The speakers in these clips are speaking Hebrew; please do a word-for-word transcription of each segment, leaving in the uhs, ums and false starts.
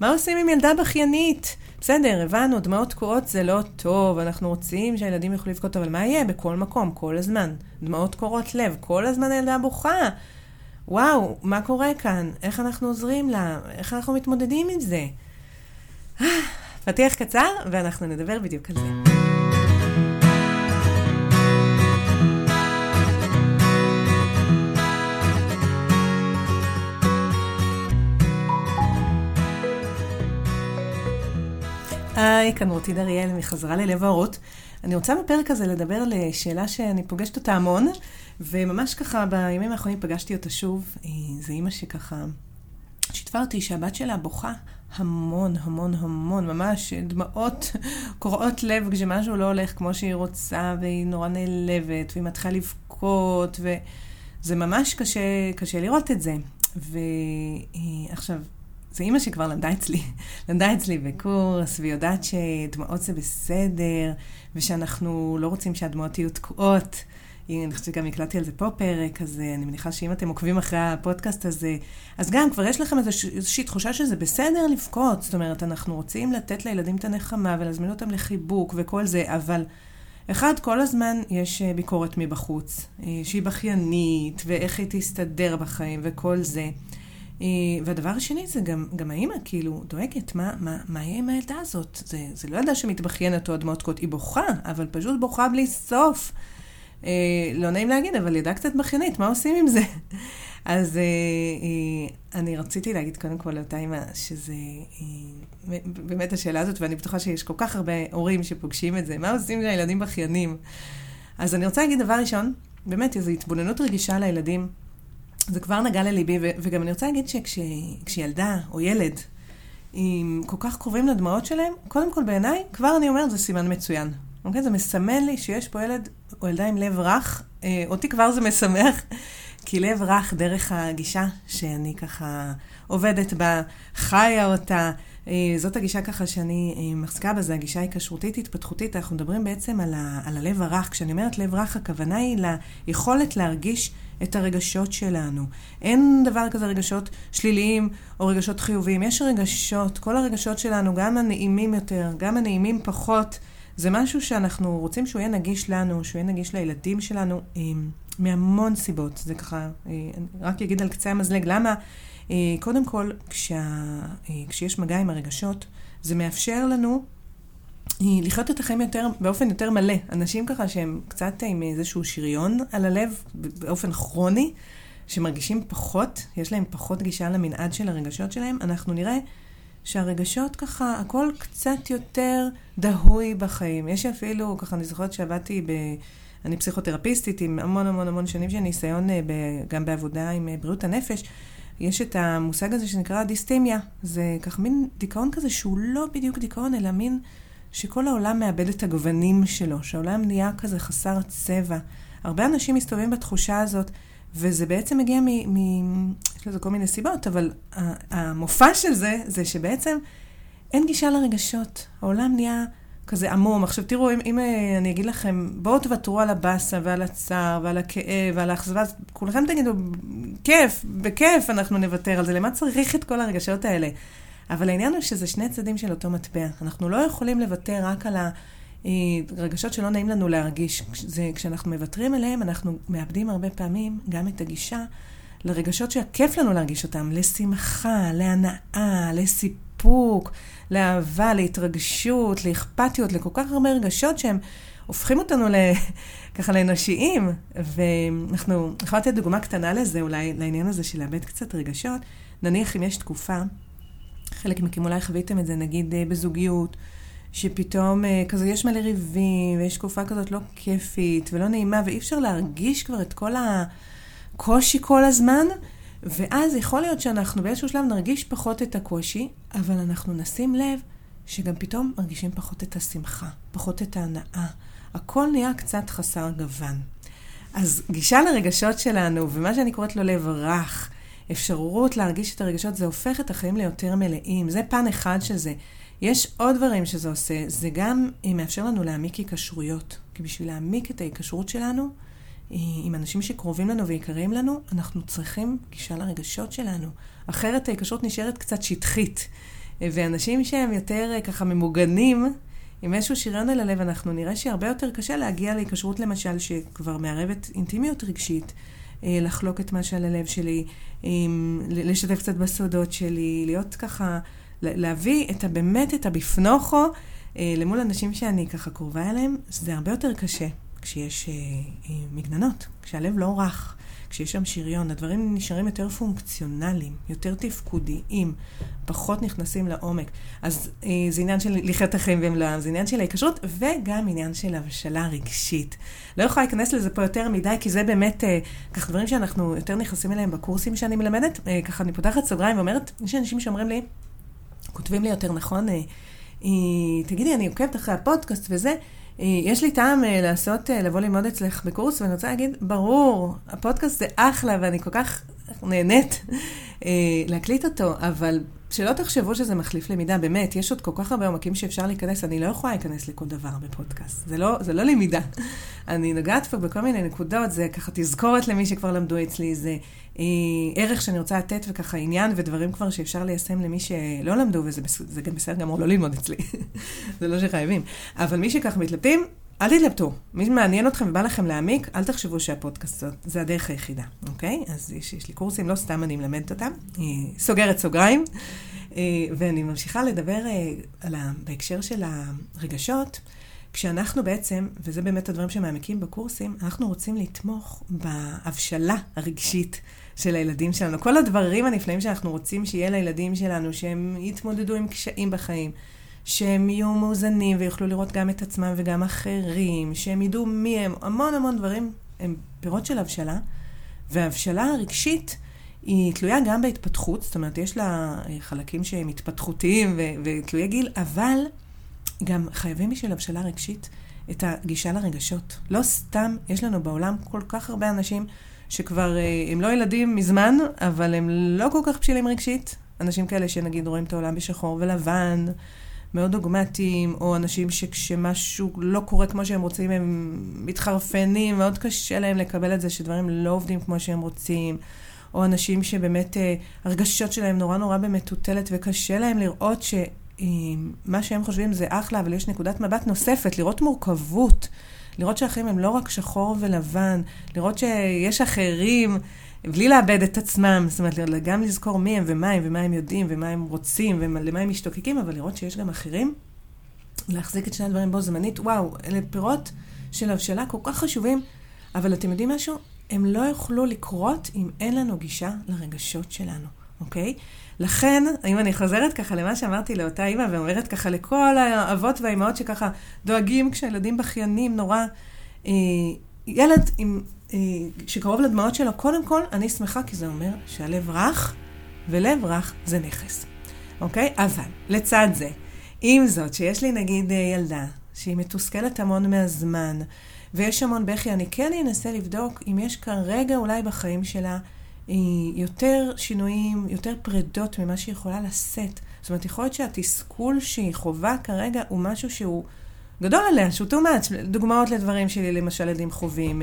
מה עושים עם ילדה בכיינית? בסדר, הבנו, דמעות קורות זה לא טוב, אנחנו רוצים שהילדים יוכלו לבכות, אבל מה יהיה? בכל מקום, כל הזמן. דמעות קורות לב, כל הזמן הילדה בוכה. וואו, מה קורה כאן? איך אנחנו עוזרים לה? איך אנחנו מתמודדים עם זה? פתיח קצר, ואנחנו נדבר בדיוק על זה. היי, כאן רותי דריאל מחזרה ללב ההורות. אני רוצה בפרק הזה לדבר לשאלה שאני פוגשת אותה המון, וממש ככה בימים האחרונים פגשתי אותה שוב. זה אמא שככה שיתפה אותי שהבת שלה בוכה המון המון המון, ממש דמעות קורעות לב כשמשהו לא הולך כמו שהיא רוצה, והיא נורא נעלבת, והיא מתחילה לבכות, וזה ממש קשה, קשה לראות את זה. ועכשיו, זה אמא שכבר למדה אצלי, למדה אצלי בקורס, והיא יודעת שדמעות זה בסדר, ושאנחנו לא רוצים שהדמעות יהיו תקועות. אני חושבת שגם הקלטתי על זה פה פרק, אז אני מניחה שאם אתם עוקבים אחרי הפודקאסט הזה, אז גם כבר יש לכם איזושהי תחושה שזה בסדר לבכות. זאת אומרת, אנחנו רוצים לתת לילדים את הנחמה ולהזמין אותם לחיבוק וכל זה, אבל אחד, כל הזמן יש ביקורת מבחוץ, שהיא בכיינית, ואיך היא תסתדר בחיים וכל זה. והדבר השני זה גם, גם האמא, כאילו, דואגת, מה, מה, מה היא עם הילדה הזאת? זה, זה לא ילדה שמתבכיינת או דמעות קורות, היא בוכה, אבל פשוט בוכה בלי סוף. אה, לא נעים להגיד, אבל ילדה קצת בכיינית, מה עושים עם זה? אז אה, אה, אני רציתי להגיד קודם כל לאותה אמא, שזה אה, באמת השאלה הזאת, ואני בטוחה שיש כל כך הרבה הורים שפוגשים את זה, מה עושים עם הילדים בכיינים? אז אני רוצה להגיד דבר ראשון, באמת איזו התבוננות רגישה לילדים, זה כבר נגע לליבי, וגם אני רוצה להגיד שכשילדה או ילד, אם כל כך קרובים לדמעות שלהם, קודם כל בעיניי, כבר אני אומרת, זה סימן מצוין. אוקיי? זה מסמן לי שיש פה ילד או ילדה עם לב רך, אותי כבר זה משמח, כי לב רך דרך הגישה שאני ככה עובדת בה, חיה אותה, זאת הגישה ככה שאני מחזיקה בה, זה הגישה ההיקשרותית, התפתחותית, אנחנו מדברים בעצם על, ה, על הלב הרך, כשאני אומרת לב רך, הכוונה היא ליכולת להרגיש את הרגשות שלנו. אין דבר כזה רגשות שליליים או רגשות חיוביים, יש רגשות, כל הרגשות שלנו, גם הנעימים יותר, גם הנעימים פחות, זה משהו שאנחנו רוצים שהוא יהיה נגיש לנו, שהוא יהיה נגיש לילדים שלנו, מהמון סיבות, זה ככה, אני רק אגיד על קצה המזלג, למה? קודם כל, כשה, כשיש מגע עם הרגשות, זה מאפשר לנו לחיות את החיים יותר, באופן יותר מלא. אנשים ככה שהם קצת עם איזשהו שריון על הלב, באופן כרוני, שמרגישים פחות, יש להם פחות גישה למנעד של הרגשות שלהם, אנחנו נראה שהרגשות ככה, הכל קצת יותר דהוי בחיים. יש אפילו, ככה אני זוכרת שעבדתי ב... אני פסיכותרפיסטית עם המון המון המון שנים של ניסיון גם בעבודה עם בריאות הנפש, יש את המושג הזה שנקרא דיסטימיה, זה כך מין דיכאון כזה שהוא לא בדיוק דיכאון, אלא מין שכל העולם מאבד את הגוונים שלו, שהעולם נהיה כזה חסר צבע. הרבה אנשים מסתובבים בתחושה הזאת, וזה בעצם מגיע מ... מ- יש לזה כל מיני סיבות, אבל המופע של זה, זה שבעצם אין גישה לרגשות, העולם נהיה כזה עמום. עכשיו תראו, אם, אם אני אגיד לכם, בואו תוותרו על הבאסה ועל הצער ועל הכאב ועל האכזבה, כולכם תגידו, כיף, בכיף אנחנו נוותר על זה, למה צריך את כל הרגשות האלה? אבל העניין הוא שזה שני צדים של אותו מטבע. אנחנו לא יכולים לוותר רק על הרגשות שלא נעים לנו להרגיש. זה, כשאנחנו מבטרים אליהם, אנחנו מאבדים הרבה פעמים גם את הגישה לרגשות שהכיף לנו להרגיש אותם, לשמחה, להנאה, לסיפור, לאהבה, להתרגשות, לאכפתיות, לכל כך הרבה רגשות שהם הופכים אותנו ככה לאנושיים. ואנחנו, יכולה לתת דוגמה קטנה לזה, אולי לעניין הזה של לאבד קצת רגשות. נניח אם יש תקופה, חלק מכם אולי חוויתם את זה, נגיד בזוגיות, שפתאום כזה יש מלא ריבים, ויש תקופה כזאת לא כיפית ולא נעימה, ואי אפשר להרגיש כבר את כל הקושי כל הזמן, ואז יכול להיות שאנחנו באיזשהו שלב נרגיש פחות את הקושי, אבל אנחנו נשים לב שגם פתאום מרגישים פחות את השמחה, פחות את ההנאה. הכל נהיה קצת חסר גוון. אז גישה לרגשות שלנו, ומה שאני קוראת לו לב רך, אפשרות להרגיש את הרגשות, זה הופך את החיים ליותר מלאים. זה פן אחד של זה. יש עוד דברים שזה עושה, זה גם מאפשר לנו להעמיק היקשרויות. כי בשביל להעמיק את ההיקשרות שלנו, עם אנשים שקרובים לנו ויקרים לנו, אנחנו צריכים גישה לרגשות שלנו. אחרת ההיקשרות נשארת קצת שטחית, ואנשים שהם יותר ככה ממוגנים, עם איזשהו שריון על הלב, אנחנו נראה שהרבה יותר קשה להגיע להיקשרות, למשל, שכבר מערבת אינטימיות רגשית, לחלוק את מה שעל הלב שלי, לשתף קצת בסודות שלי, להיות ככה, להביא את באמת, את הבפנוכו, למול אנשים שאני ככה קרובה אליהם, זה הרבה יותר קשה, כשיש מגננות, כשהלב לא רך, כשיש שם שריון, הדברים נשארים יותר פונקציונליים, יותר תפקודיים, פחות נכנסים לעומק. אז אה, זה עניין של לחיות החיים במלואם, זה עניין של ההיקשרות, וגם עניין של הבשלה רגשית. לא יכולה להיכנס לזה פה יותר מדי, כי זה באמת, אה, כך דברים שאנחנו יותר נכנסים אליהם בקורסים שאני מלמדת, אה, ככה אני פותחת סדריים ואומרת, יש אנשים שאומרים לי, כותבים לי יותר נכון, אה, אה, תגידי, אני עוקבת אחרי הפודקאסט וזה, יש לי טעם לעשות, לבוא ללמוד אצלך בקורס, ואני רוצה להגיד, ברור, הפודקאסט זה אחלה, ואני כל כך נהנית להקליט אותו, אבל שלא תחשבו שזה מחליף למידה, באמת, יש עוד כל כך הרבה עומקים שאפשר להיכנס, אני לא יכולה להיכנס לכל דבר בפודקאסט, זה לא, זה לא למידה. אני נוגעת פה בכל מיני נקודות, זה ככה תזכורת למי שכבר למדו אצלי, זה ערך שאני רוצה לתת וככה עניין ודברים כבר שאפשר ליישם למי שלא למדו, וזה גם בסדר גמור לא ללמוד אצלי, זה לא שחייבים. אבל מי שכך מתלבטים, אל תתלבטו. מי שמעניין אתכם ובא לכם להעמיק, אל תחשבו שהפודקאסט זה הדרך היחידה, אוקיי? אז יש, יש לי קורסים, לא סתם אני מלמדת אותם, סוגרת סוגריים, ואני ממשיכה לדבר על ה, בהקשר של הרגשות, כשאנחנו בעצם, וזה באמת הדברים שמעמיקים בקורסים, אנחנו רוצים לתמוך בהבשלה הרגשית של הילדים שלנו. כל הדברים הנפלאים שאנחנו רוצים שיהיה לילדים שלנו, שהם יתמודדו עם קשיים בחיים, שהם יהיו מאוזנים ויוכלו לראות גם את עצמם וגם אחרים, שהם ידעו מי הם, המון המון דברים, הם פירות של הבשלה, והבשלה הרגשית היא תלויה גם בהתפתחות, זאת אומרת, יש לה חלקים שהם התפתחותיים ו- ותלויה גיל, אבל גם חייבים בשביל הבשלה רגשית את הגישה לרגשות. לא סתם, יש לנו בעולם כל כך הרבה אנשים שכבר, הם לא ילדים מזמן, אבל הם לא כל כך בשלים רגשית. אנשים כאלה שנגיד רואים את העולם בשחור ולבן, מאוד דוגמטיים, או אנשים שכשמשהו לא קורה כמו שהם רוצים, הם מתחרפנים, מאוד קשה להם לקבל את זה, שדברים לא עובדים כמו שהם רוצים, או אנשים שבאמת הרגשות שלהם נורא נורא במטוטלת, וקשה להם לראות שמה שהם חושבים זה אחלה, אבל יש נקודת מבט נוספת, לראות מורכבות, לראות שאחרים הם לא רק שחור ולבן, לראות שיש אחרים, בלי לאבד את עצמם, זאת אומרת, גם לזכור מי הם ומה הם, ומה הם יודעים, ומה הם רוצים, ולמה הם משתוקקים, אבל לראות שיש גם אחרים, להחזיק את שני הדברים בו זמנית, וואו, אלה פירות של הבשלה כל כך חשובים, אבל אתם יודעים משהו? הם לא יוכלו לקרות אם אין לנו גישה לרגשות שלנו, אוקיי? לכן, אם אני חוזרת ככה למה שאמרתי לאותה אמא, ואומרת ככה לכל האבות והאמהות שככה דואגים כשהילדים בכיינים נורא, ילד עם... שקרוב לדמעות שלו, קודם כל אני שמחה כי זה אומר שהלב רך, ולב רך זה נכס. אוקיי? אבל לצד זה, עם זאת שיש לי נגיד ילדה שהיא מתוסכלת המון מהזמן, ויש המון בכי, אני כן אנסה לבדוק אם יש כרגע אולי בחיים שלה יותר שינויים, יותר פרדות ממה שהיא יכולה לשאת. זאת אומרת, יכול להיות שהתסכול שהיא חובה כרגע הוא משהו שהוא גדול עליה, שהוא תאומץ, דוגמאות לדברים שלי, למשל ילדים חווים,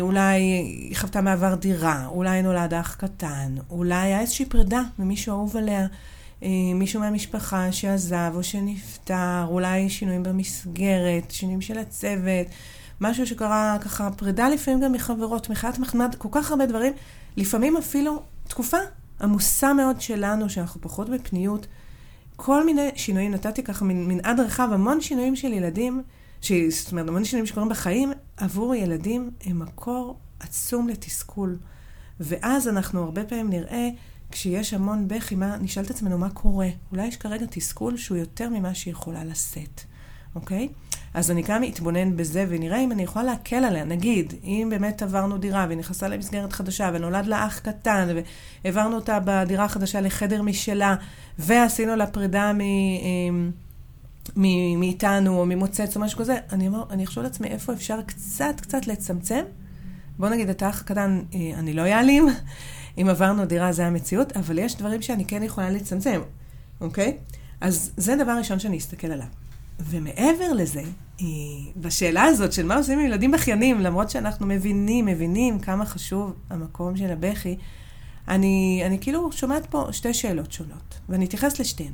אולי היא חוותה מעבר דירה, אולי נולד אח קטן, אולי היה איזושהי פרידה ממישהו אהוב עליה, מישהו מהמשפחה שעזב או שנפטר, אולי שינויים במסגרת, שינויים של הצוות, משהו שקרה ככה, פרידה לפעמים גם מחברות, מחיית מחמד, כל כך הרבה דברים, לפעמים אפילו תקופה עמוסה מאוד שלנו, שאנחנו פחות בפניות, כל מיני שינויים, נתתי ככה מנעד רחב, המון שינויים של ילדים, ש... זאת אומרת, המון שינויים שקורים בחיים, עבור ילדים הם מקור עצום לתסכול. ואז אנחנו הרבה פעמים נראה, כשיש המון בכי, נשאל את עצמנו מה קורה. אולי יש כרגע תסכול שהוא יותר ממה שיכולה לשאת. אוקיי? אז אני גם אתבונן בזה, ונראה אם אני יכולה להקל עליה. נגיד, אם באמת עברנו דירה, ונכנסה למסגרת חדשה, ונולד לה אח קטן, ועברנו אותה בדירה החדשה לחדר משלה, ועשינו לה פרידה מ... מאיתנו, או ממוצץ, או משהו כזה, אני אומר, אני חושב לעצמי איפה אפשר קצת, קצת לצמצם. בוא נגיד, את האח הקטן, אני לא יעלים. אם עברנו דירה, זה המציאות, אבל יש דברים שאני כן יכולה לצמצם. אוקיי? אז זה דבר ראשון שאני אסתכל עליו. ומעבר לזה, בשאלה הזאת של מה עושים עם ילדים בכיינים, למרות שאנחנו מבינים, מבינים כמה חשוב המקום של הבכי, אני, אני כאילו שומעת פה שתי שאלות שונות, ואני אתייחס לשתיהן.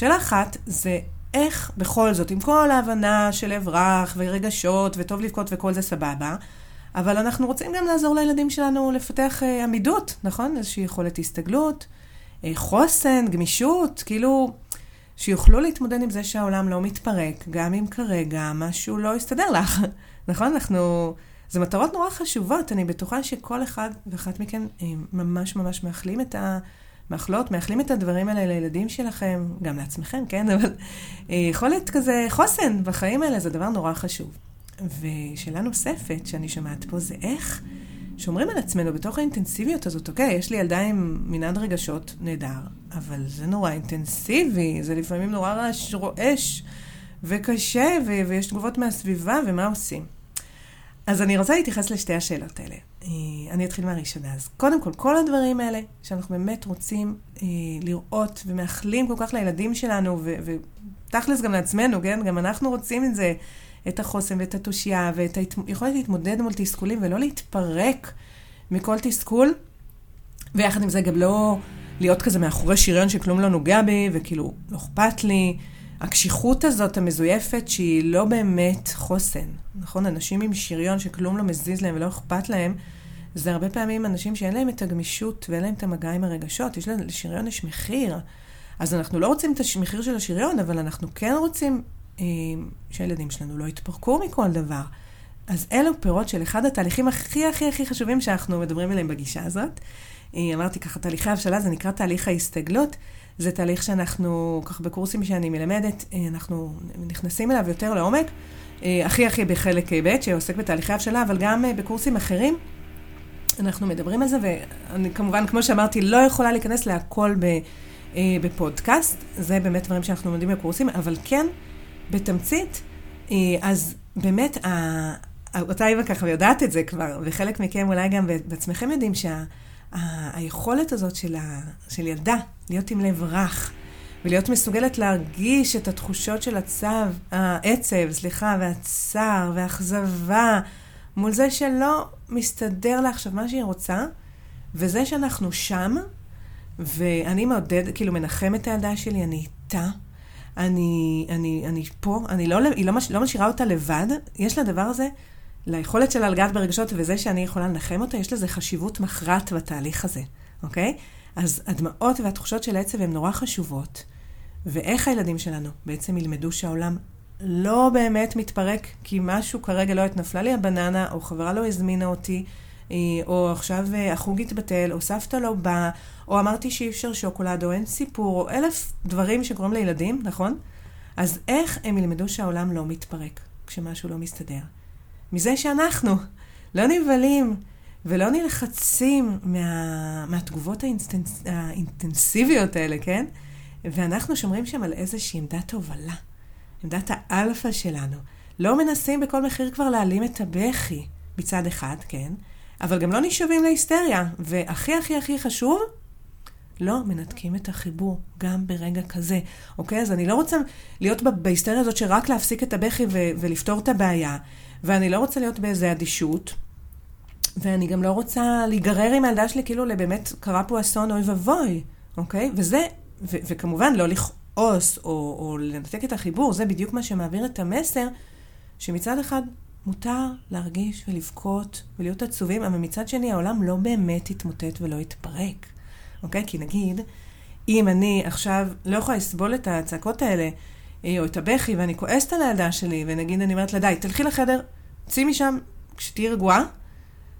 שאלה אחת זה איך בכל זאת, עם כל ההבנה של אברח ורגשות וטוב לבכות וכל זה סבבה, אבל אנחנו רוצים גם לעזור לילדים שלנו לפתח אה, עמידות, נכון? איזושהי יכולת הסתגלות, אה, חוסן, גמישות, כאילו שיוכלו להתמודד עם זה שהעולם לא מתפרק, גם אם כרגע משהו לא יסתדר לך, נכון? אנחנו... זה מטרות נורא חשובות, אני בטוחה שכל אחד ואחת מכן ממש ממש מאחלים את המאכלות, מאחלים את הדברים האלה לילדים שלכם, גם לעצמכם, כן? אבל יכולת כזה חוסן בחיים האלה, זה דבר נורא חשוב. ושאלה נוספת שאני שומעת פה זה איך שומרים על עצמנו בתוך האינטנסיביות הזאת, אוקיי, יש לי ילדה עם מנעד רגשות נהדר, אבל זה נורא אינטנסיבי, זה לפעמים נורא רועש וקשה, ו- ויש תגובות מהסביבה, ומה עושים? אז אני רוצה להתייחס לשתי השאלות האלה. אני אתחיל מהראשונה. אז קודם כל, כל הדברים האלה שאנחנו באמת רוצים לראות ומאחלים כל כך לילדים שלנו, ותכלס גם לעצמנו, כן? גם אנחנו רוצים את זה, את החוסן ואת התושייה, ואת היכולת להתמודד מול תסכולים, ולא להתפרק מכל תסכול, ויחד עם זה גם לא להיות כזה מאחורי שריון שכלום לא נוגע בי, וכאילו לא אכפת לי. הקשיחות הזאת המזויפת שהיא לא באמת חוסן, נכון? אנשים עם שריון שכלום לא מזיז להם ולא אכפת להם, זה הרבה פעמים אנשים שאין להם את הגמישות ואין להם את המגע עם הרגשות, יש להם, לשריון יש מחיר, אז אנחנו לא רוצים את המחיר של השריון, אבל אנחנו כן רוצים אה, שהילדים שלנו לא יתפרקו מכל דבר. אז אלו פירות של אחד התהליכים הכי הכי הכי חשובים שאנחנו מדברים עליהם בגישה הזאת. אמרתי ככה, תהליכי הבשלה, זה נקרא תהליך ההסתגלות, זה תהליך שאנחנו, כך בקורסים שאני מלמדת, אנחנו נכנסים אליו יותר לעומק, הכי הכי בחלק ב' שעוסק בתהליכי הבשלה, אבל גם בקורסים אחרים, אנחנו מדברים על זה, ואני כמובן, כמו שאמרתי, לא יכולה להיכנס להכל בפודקאסט, זה באמת דברים שאנחנו לומדים בקורסים, אבל כן, בתמצית, אז באמת, אותה איבה ככה יודעת את זה כבר, וחלק מכם אולי גם בעצמכם יודעים שה... היכולת הזאת של, ה... של ילדה להיות עם לב רך ולהיות מסוגלת להרגיש את התחושות של הצו, העצב, סליחה, והצער והאכזבה מול זה שלא מסתדר לה עכשיו מה שהיא רוצה, וזה שאנחנו שם, ואני מעודד, כאילו מנחם את הילדה שלי, אני איתה, אני, אני, אני פה, אני לא, היא לא, מש... לא משאירה אותה לבד, יש לדבר הזה, ליכולת שלה לגעת ברגשות, וזה שאני יכולה לנחם אותה, יש לזה חשיבות מכרעת בתהליך הזה, אוקיי? אז הדמעות והתחושות של העצב הן נורא חשובות, ואיך הילדים שלנו בעצם ילמדו שהעולם לא באמת מתפרק, כי משהו כרגע לא התנפלה לי הבננה, או חברה לא הזמינה אותי, או עכשיו החוג התבטל, או סבתא לא באה, או אמרתי שאי אפשר שוקולד, או אין סיפור, או אלף דברים שקוראים לילדים, נכון? אז איך הם ילמדו שהעולם לא מתפרק, כשמשהו לא מסתדר? מזה שאנחנו לא נבלים ולא נלחצים מה, מהתגובות האינטנס, האינטנסיביות האלה, כן? ואנחנו שומרים שם על איזושהי עמדת הובלה, עמדת האלפא שלנו. לא מנסים בכל מחיר כבר להעלים את הבכי מצד אחד, כן? אבל גם לא נשווים להיסטריה. והכי הכי הכי חשוב, לא מנתקים את החיבור גם ברגע כזה, אוקיי? אז אני לא רוצה להיות בהיסטריה הזאת שרק להפסיק את הבכי ו- ולפתור את הבעיה, ואני לא רוצה להיות באיזה אדישות, ואני גם לא רוצה להיגרר עם הילדה שלי, כאילו לבאמת קרה פה אסון אוי ובוי, אוקיי? וזה, ו- וכמובן לא לכעוס או-, או לנתק את החיבור, זה בדיוק מה שמעביר את המסר, שמצד אחד מותר להרגיש ולבכות ולהיות עצובים, אבל מצד שני העולם לא באמת יתמוטט ולא יתפרק, אוקיי? כי נגיד, אם אני עכשיו לא יכולה לסבול את הצעקות האלה, או את הבכי, ואני כועסת על הילדה שלי, ונגיד אני אומרת לה, די, תלכי לחדר, צאי משם, כשתהי רגועה,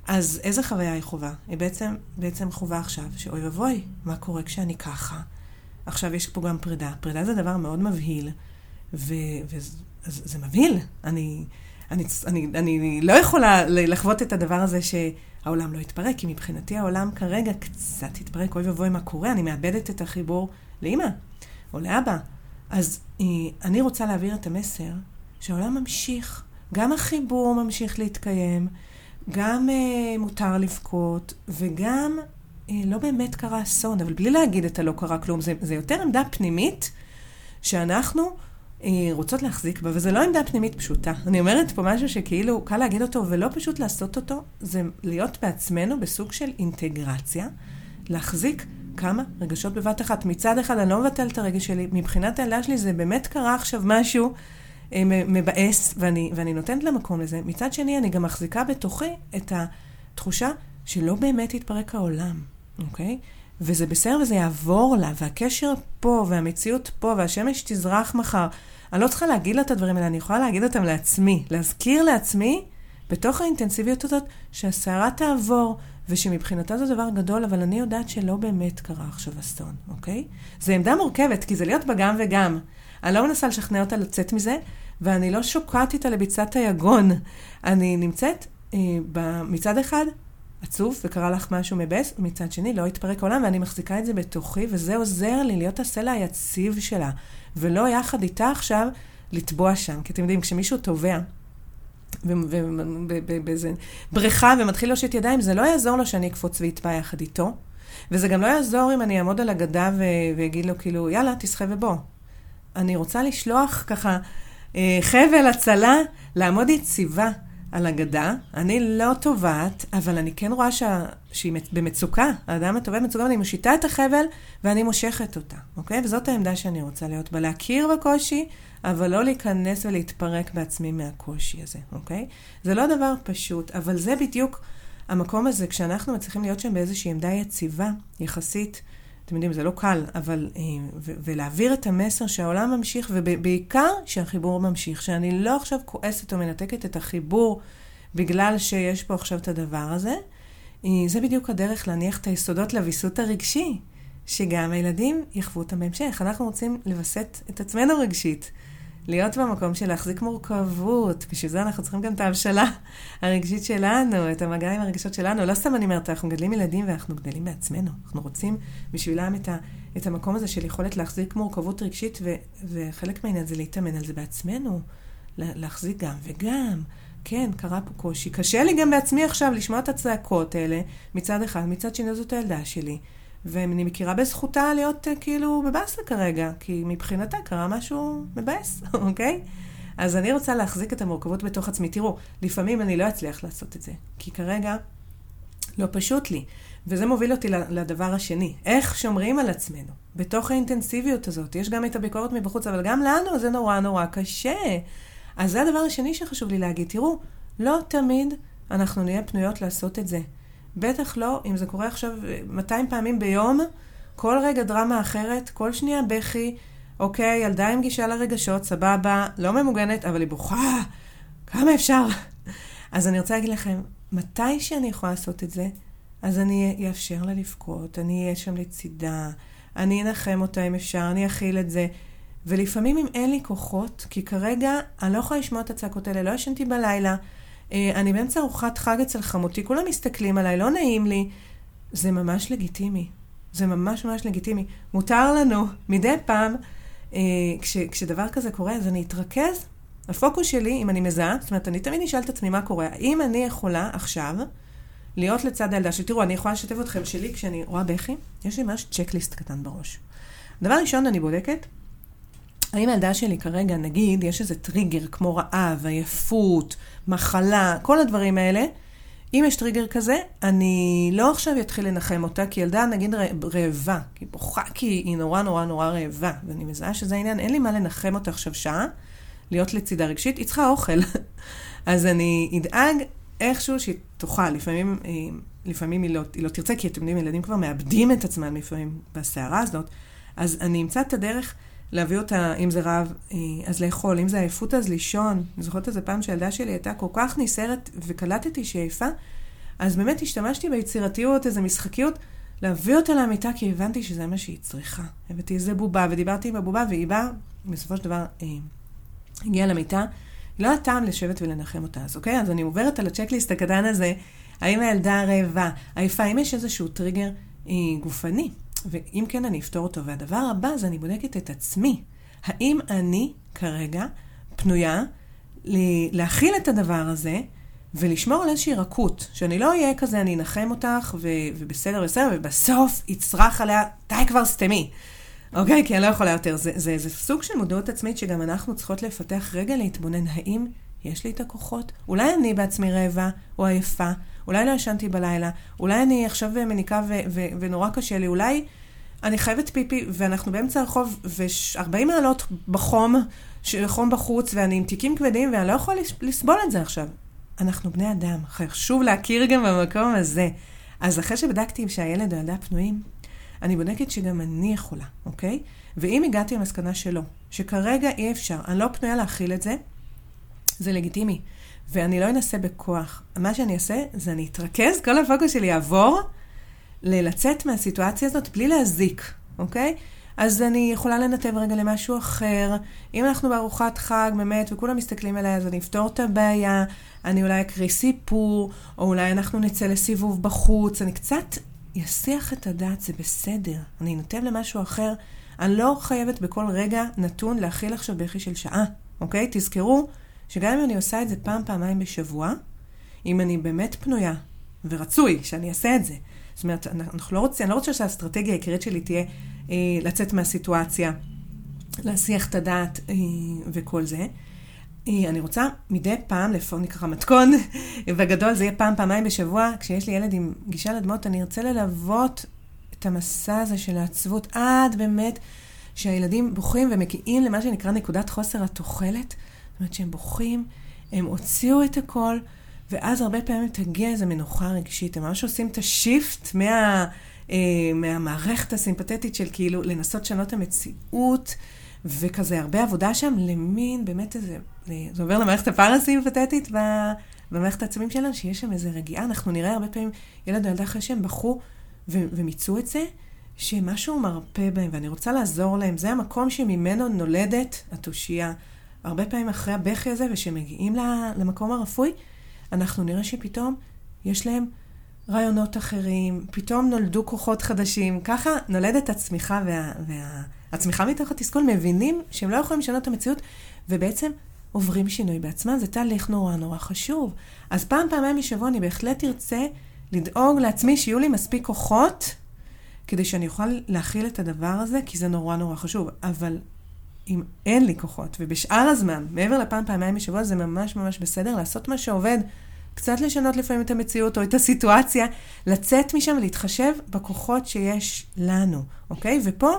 אז איזה חוויה היא חובה? היא בעצם, בעצם חובה עכשיו, שאוי ובוי, מה קורה כשאני ככה? עכשיו יש פה גם פרידה. פרידה זה דבר מאוד מבהיל, ו- ו- זה מבהיל. אני, אני, אני, אני לא יכולה לחוות את הדבר הזה שהעולם לא יתפרק, כי מבחינתי העולם כרגע קצת יתפרק, אוי ובוי, מה קורה? אני מאבדת את החיבור לאמא, או לאבא. אז אני רוצה להעביר את המסר שהעולם ממשיך, גם החיבור ממשיך להתקיים, גם אה, מותר לבכות, וגם אה, לא באמת קרה אסון, אבל בלי להגיד את הלא קרה כלום, זה, זה יותר עמדה פנימית שאנחנו אה, רוצות להחזיק בה, וזה לא עמדה פנימית פשוטה. אני אומרת פה משהו שכאילו קל להגיד אותו ולא פשוט לעשות אותו, זה להיות בעצמנו בסוג של אינטגרציה, להחזיק כמה רגשות בבת אחת. מצד אחד אני לא מבטל את הרגש שלי, מבחינת העלה שלי זה באמת קרה עכשיו משהו מבאס, ואני, ואני נותנת למקום לזה. מצד שני, אני גם מחזיקה בתוכי את התחושה שלא באמת יתפרק העולם, אוקיי? וזה בסדר וזה יעבור לה, והקשר פה, והמציאות פה, והשמש תזרח מחר. אני לא צריכה להגיד לה את הדברים האלה, אני יכולה להגיד אותם לעצמי, להזכיר לעצמי, בתוך האינטנסיביות הזאת, שהסערה תעבור, ושמבחינתה זה דבר גדול, אבל אני יודעת שלא באמת קרה עכשיו אסון, אוקיי? זה עמדה מורכבת, כי זה להיות בגם וגם. אני לא מנסה לשכנע אותה לצאת מזה, ואני לא שוקעת איתה לביצת היגון. אני נמצאת אה, מצד אחד, עצוב, וקרה לך משהו מבאס, ומצד שני לא התפרק העולם, ואני מחזיקה את זה בתוכי, וזה עוזר לי להיות הסלע היציב שלה, ולא יחד איתה עכשיו לטבוע שם. כי אתם יודעים, כשמישהו טובע, ובאיזה בריכה ומתחיל להושיט ידיים, זה לא יעזור לו שאני אקפוץ ואתבע יחד איתו, וזה גם לא יעזור אם אני אעמוד על הגדה ואגיד לו כאילו, יאללה, תשחה ובוא. אני רוצה לשלוח ככה חבל הצלה, לעמוד יציבה על הגדה. אני לא טובעת, אבל אני כן רואה שהיא במצוקה, האדם הטובע במצוקה, אני מושיטה את החבל ואני מושכת אותה, אוקיי? וזאת העמדה שאני רוצה להיות בה, להכיר בקושי, אבל לא להיכנס ולהתפרק בעצמי מהקושי הזה, אוקיי? זה לא דבר פשוט, אבל זה בדיוק המקום הזה, כשאנחנו מצליחים להיות שם באיזושהי עמדה יציבה, יחסית, אתם יודעים, זה לא קל, אבל, ו- ולהעביר את המסר שהעולם ממשיך, ובעיקר שהחיבור ממשיך, שאני לא עכשיו כועסת או מנתקת את החיבור, בגלל שיש פה עכשיו את הדבר הזה, זה בדיוק הדרך להניח את היסודות לביסות הרגשי, שגם הילדים יחוו אותם בהמשך. אנחנו רוצים לבסט את עצמנו רגשית, להיות במקום של להחזיק מורכבות, בשביל זה אנחנו צריכים גם את ההבשלה הרגשית שלנו, את המגע עם הרגשות שלנו. לא סתם אני אומרת, אנחנו גדלים ילדים ואנחנו גדלים מעצמנו. אנחנו רוצים בשבילם את, ה, את המקום הזה של יכולת להחזיק מורכבות רגשית, ו, וחלק מהעניין זה להתאמן על זה בעצמנו, להחזיק גם וגם. כן, קרה פה קושי. קשה לי גם בעצמי עכשיו לשמוע את הצעקות האלה, מצד אחד, מצד שני זאת הילדה שלי. ואני מכירה בזכותה להיות כאילו מבאסה כרגע, כי מבחינתה קרה משהו מבאס, אוקיי? אז אני רוצה להחזיק את המורכבות בתוך עצמי. תראו, לפעמים אני לא אצליח לעשות את זה, כי כרגע לא פשוט לי. וזה מוביל אותי לדבר השני, איך שומרים על עצמנו. בתוך האינטנסיביות הזאת, יש גם את הביקורת מבחוץ, אבל גם לנו זה נורא נורא קשה. אז זה הדבר השני שחשוב לי להגיד. תראו, לא תמיד אנחנו נהיה פנויות לעשות את זה. בטח לא, אם זה קורה עכשיו מאתיים פעמים ביום, כל רגע דרמה אחרת, כל שנייה בכי, אוקיי, ילדה עם גישה לרגשות, סבבה, לא ממוגנת, אבל היא בוכה, כמה אפשר? אז אני רוצה להגיד לכם, מתי שאני יכולה לעשות את זה, אז אני אאפשר לה לבכות, אני אהיה שם לצידה, אני אנחם אותה אם אפשר, אני אכיל את זה, ולפעמים אם אין לי כוחות, כי כרגע אני לא יכולה לשמוע את הצעקות האלה, לא ישנתי בלילה, אני באמצע ארוחת חג אצל חמותי, כולם מסתכלים עליי, לא נעים לי. זה ממש לגיטימי. זה ממש ממש לגיטימי. מותר לנו, מדי פעם, כש, כשדבר כזה קורה, אז אני אתרכז. הפוקוס שלי, אם אני מזהה, זאת אומרת, אני תמיד נשאל את עצמי מה קורה. האם אני יכולה עכשיו להיות לצד הילדה? שתראו, אני יכולה לשתף אתכם שלי, כשאני רואה בכי, יש לי ממש צ'קליסט קטן בראש. דבר ראשון, אני בודקת, האם הילדה שלי כרגע, נגיד, יש איזה טריגר כמו רעב, עייפות, מחלה, כל הדברים האלה, אם יש טריגר כזה, אני לא עכשיו יתחיל לנחם אותה, כי ילדה, נגיד, רעבה, כי בוכה, כי היא נורא נורא נורא רעבה, ואני מזהה שזה העניין, אין לי מה לנחם אותה עכשיו שעה, להיות לצידה רגשית, היא צריכה אוכל. אז אני אדאג איכשהו שהיא תוכל, לפעמים, לפעמים היא לא, היא לא תרצה, כי אתם יודעים, ילדים כבר מאבדים את עצמם לפעמים בסערה הזאת, אז אני אמצא את הדרך להביא אותה, אם זה רעב, אז לאכול, אם זה עייפות, אז לישון. אני זוכרת את זה פעם שהילדה שלי הייתה כל כך ניסרת, וקלטתי שהיא עייפה, אז באמת השתמשתי ביצירתיות, איזו משחקיות, להביא אותה למיטה, כי הבנתי שזה מה שהיא צריכה. הבאתי איזה בובה, ודיברתי עם הבובה, והיא באה, בסופו של דבר, אה, הגיעה למיטה. היא לא הטעם לשבת ולנחם אותה, אז אוקיי? אז אני עוברת על הצ'קליסט הקטן הזה, האם הילדה רעבה, עייפה, אם יש איזשהו טריגר, אה, גופני. ואם כן אני אפתור אותו, והדבר הבא אז אני בודקת את עצמי, האם אני כרגע פנויה להכיל את הדבר הזה ולשמור על איזושהי רכות, שאני לא אהיה כזה אני אנחם אותך ו- ובסדר בסדר ובסוף יצרח עליה די כבר סתמי, אוקיי? כי אני לא יכולה יותר. זה, זה, זה סוג של מודעות עצמית שגם אנחנו צריכות לפתח, רגע להתבונן, האם יש לי את הכוחות? אולי אני בעצמי רעבה או עייפה, אולי לא ישנתי בלילה, אולי אני עכשיו מניקה ו- ו- ונורא קשה לי, אולי אני חייבת פיפי, ואנחנו באמצע הרחוב, ו-ארבעים מעלות בחום, חום בחוץ, ואני עם תיקים כבדים, ואני לא יכולה לסבול את זה עכשיו. אנחנו בני אדם, חשוב להכיר גם במקום הזה. אז אחרי שבדקתי אם שהילד או ילדה פנויים, אני בודקת שגם אני יכולה, אוקיי? ואם הגעתי למסקנה שלו, שכרגע אי אפשר, אני לא פנויה להכיל את זה, זה לגיטימי. ואני לא אנסה בכוח. מה שאני אעשה, זה אני אתרכז, כל הפוקוס שלי יעבור, ללצאת מהסיטואציה הזאת בלי להזיק, אוקיי? אז אני יכולה לנתב רגע למשהו אחר. אם אנחנו בארוחת חג, באמת, וכולם מסתכלים עליי, אז אני אפתור את הבעיה, אני אולי אקריא סיפור, או אולי אנחנו נצא לסיבוב בחוץ, אני קצת יסיח את הדעת, זה בסדר. אני נתב למשהו אחר. אני לא חייבת בכל רגע נתון להכיל עכשיו בכי של שעה, אוקיי? תזכרו שגם אם אני עושה את זה פעם, פעמיים בשבוע, אם אני באמת פנויה ורצוי שאני אעשה את זה, זאת אומרת, אנחנו לא רוצים, אני לא רוצה שהאסטרטגיה העיקרית שלי תהיה אה, לצאת מהסיטואציה, להסיח את הדעת אה, וכל זה. אה, אני רוצה מדי פעם, לפעמים נקרא מתכון, בגדול זה יהיה פעם, פעמיים בשבוע, כשיש לי ילד עם גישה לדמות, אני ארצה ללוות את המסע הזה של העצבות, עד באמת שהילדים בוכים ומגיעים למה שנקרא נקודת חוסר התוחלת, זאת אומרת שהם בוכים, הם הוציאו את הכל, ואז הרבה פעמים תגיע איזו מנוחה רגשית, הם ממש עושים את השיפט מה, אה, מהמערכת הסימפתטית של כאילו לנסות שנות המציאות, וכזה הרבה עבודה שם, למין באמת איזה, זה עובר למערכת הפרסימפתטית, במערכת העצבים שלנו, שיש שם איזו רגיעה, אנחנו נראה הרבה פעמים ילד או ילדה אחרי שהם בחו, ו- ומיצו את זה, שמשהו מרפא בהם, ואני רוצה לעזור להם, זה המקום שממנו נולדת התושייה, הרבה פעמים אחרי הבכי הזה, ושמגיעים למקום הרפוי, אנחנו נראה שפתאום יש להם רעיונות אחרים, פתאום נולדו כוחות חדשים, ככה נולדת הצמיחה, וה, וה, הצמיחה מתוך התסכול, מבינים שהם לא יכולים לשנות את המציאות, ובעצם עוברים שינוי בעצמם, זה תהליך נורא נורא חשוב. אז פעם פעמיים משבוע אני בהחלט ארצה לדאוג לעצמי שיהיו לי מספיק כוחות, כדי שאני אוכל להכיל את הדבר הזה, כי זה נורא נורא חשוב, אבל אם אין לי כוחות, ובשאר הזמן, מעבר לפעם פעמיים משבוע, זה ממש ממש בסדר, לעשות מה שעובד, קצת לשנות לפעמים את המציאות, או את הסיטואציה, לצאת משם, להתחשב בכוחות שיש לנו, אוקיי? ופה,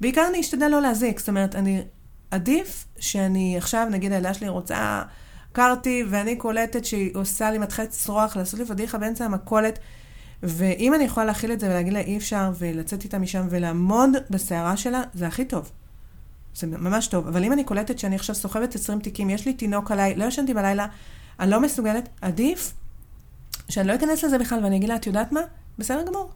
בעיקר אני אשתדל לא להזיק, זאת אומרת, אני עדיף שאני עכשיו, נגיד, הילדה שלי רוצה, קרתי, ואני קולטת שהיא עושה לי מתחת שרוח, לעשות לי פדיחה באמצע המקולת, ואם אני יכולה להכיל את זה, ולהגיד לה אי אפשר, ולצאת איתה משם, ולעמוד בסערה שלה, זה הכי טוב. זה ממש טוב, אבל אם אני קולטת שאני עכשיו סוחבת עשרים תיקים, יש לי תינוק עליי, לא ישנתי בלילה, אני לא מסוגלת, עדיף שאני לא אכנס לזה בכלל, ואני אגיד לה, את יודעת מה? בסדר גמור.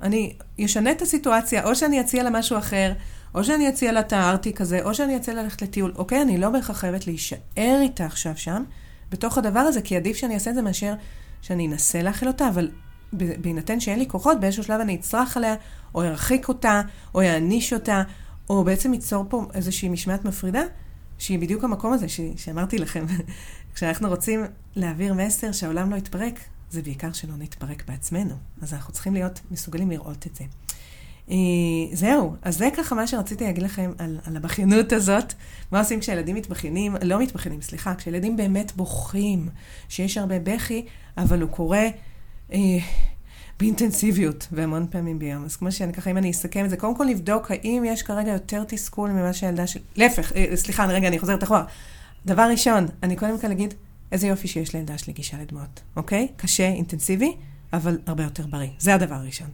אני אשנה את הסיטואציה, או שאני אציע לה משהו אחר, או שאני אציע לה את הארטיק הזה, או שאני אציע לה ללכת לטיול. אוקיי, אני לא בהכרח חייבת להישאר איתה עכשיו שם, בתוך הדבר הזה, כי עדיף שאני אעשה את זה מאשר שאני אנסה להכיל אותה, אבל בהינתן שאין לי כוחות, באיזשהו שלב אני אצרח עליה, או ארחיק אותה, או אעניש אותה, או בעצם ייצור פה איזושהי משמעת מפרידה, שהיא בדיוק המקום הזה ש... שאמרתי לכם. כשאנחנו רוצים להעביר מסר שהעולם לא יתפרק, זה בעיקר שלא נתפרק בעצמנו. אז אנחנו צריכים להיות מסוגלים לראות את זה. זהו, אז זה ככה מה שרציתי להגיד לכם על, על הבכיינות הזאת. מה עושים כשילדים מתבכיינים, לא מתבכיינים, סליחה, כשילדים באמת בוכים, שיש הרבה בכי, אבל הוא קורא... אה, באינטנסיביות, והמון פעמים ביום. אז כמו שאני ככה, אם אני אסכם את זה, קודם כל לבדוק האם יש כרגע יותר תסכול ממה שהילדה שלי... להפך, סליחה, רגע, אני חוזרת אחורה. דבר ראשון, אני קודם כל אגיד, איזה יופי שיש לילדה שלי גישה לדמות, אוקיי? קשה, אינטנסיבי, אבל הרבה יותר בריא. זה הדבר הראשון.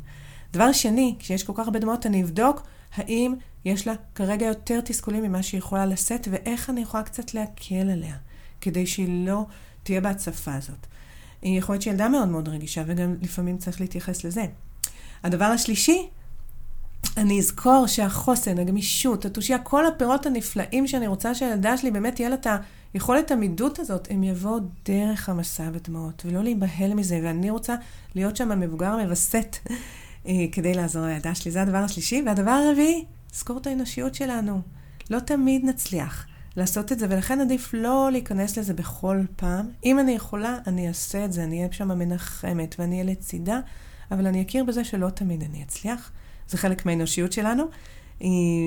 דבר שני, כשיש כל כך הרבה דמות, אני אבדוק האם יש לה כרגע יותר תסכולים ממה שהיא יכולה לשאת, ואיך אני יכולה קצת להקל עליה, כדי שהיא לא תהיה בהצפה הזאת. היא יכולת שילדה מאוד מאוד רגישה, וגם לפעמים צריך להתייחס לזה. הדבר השלישי, אני אזכור שהחוסן, הגמישות, התושייה, כל הפירות הנפלאים שאני רוצה שהילדה שלי באמת תהיה לה את היכולת המידות הזאת, הם יבואו דרך המסע בדמעות, ולא להיבהל מזה, ואני רוצה להיות שם המבוגר המבסט, כדי לעזור לילדה שלי. זה הדבר השלישי. והדבר הרביעי, זכור את האנושיות שלנו. לא תמיד נצליח לעשות את זה, ולכן עדיף לא להיכנס לזה בכל פעם. אם אני יכולה, אני אעשה את זה, אני אהיה שם מנחמת, ואני אהיה לצידה, אבל אני אכיר בזה שלא תמיד אני אצליח. זה חלק מהאנושיות שלנו.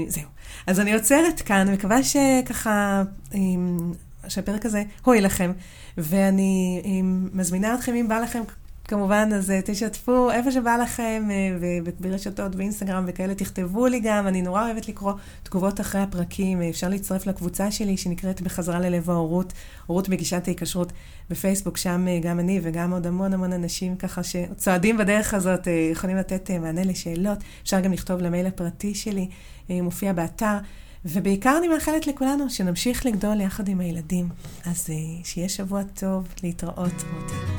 זהו. אז אני עוצרת כאן, מקווה שככה, שהפרק הזה הועיל לכם, ואני מזמינה אתכם, אם בא לכם כמובן, אז תשתפו איפה שבא לכם, ברשתות, באינסטגרם וכאלה, תכתבו לי גם, אני נורא אוהבת לקרוא תגובות אחרי הפרקים, אפשר להצטרף לקבוצה שלי שנקראת בחזרה ללב ההורות, הורות בגישת ההיקשרות בפייסבוק, שם גם אני וגם עוד המון המון אנשים ככה שצועדים בדרך הזאת, יכולים לתת מענה לשאלות, אפשר גם לכתוב למייל הפרטי שלי, מופיע באתר, ובעיקר אני מאחלת לכולנו שנמשיך לגדול יחד עם הילדים, אז שיהיה שבוע טוב, להתראות.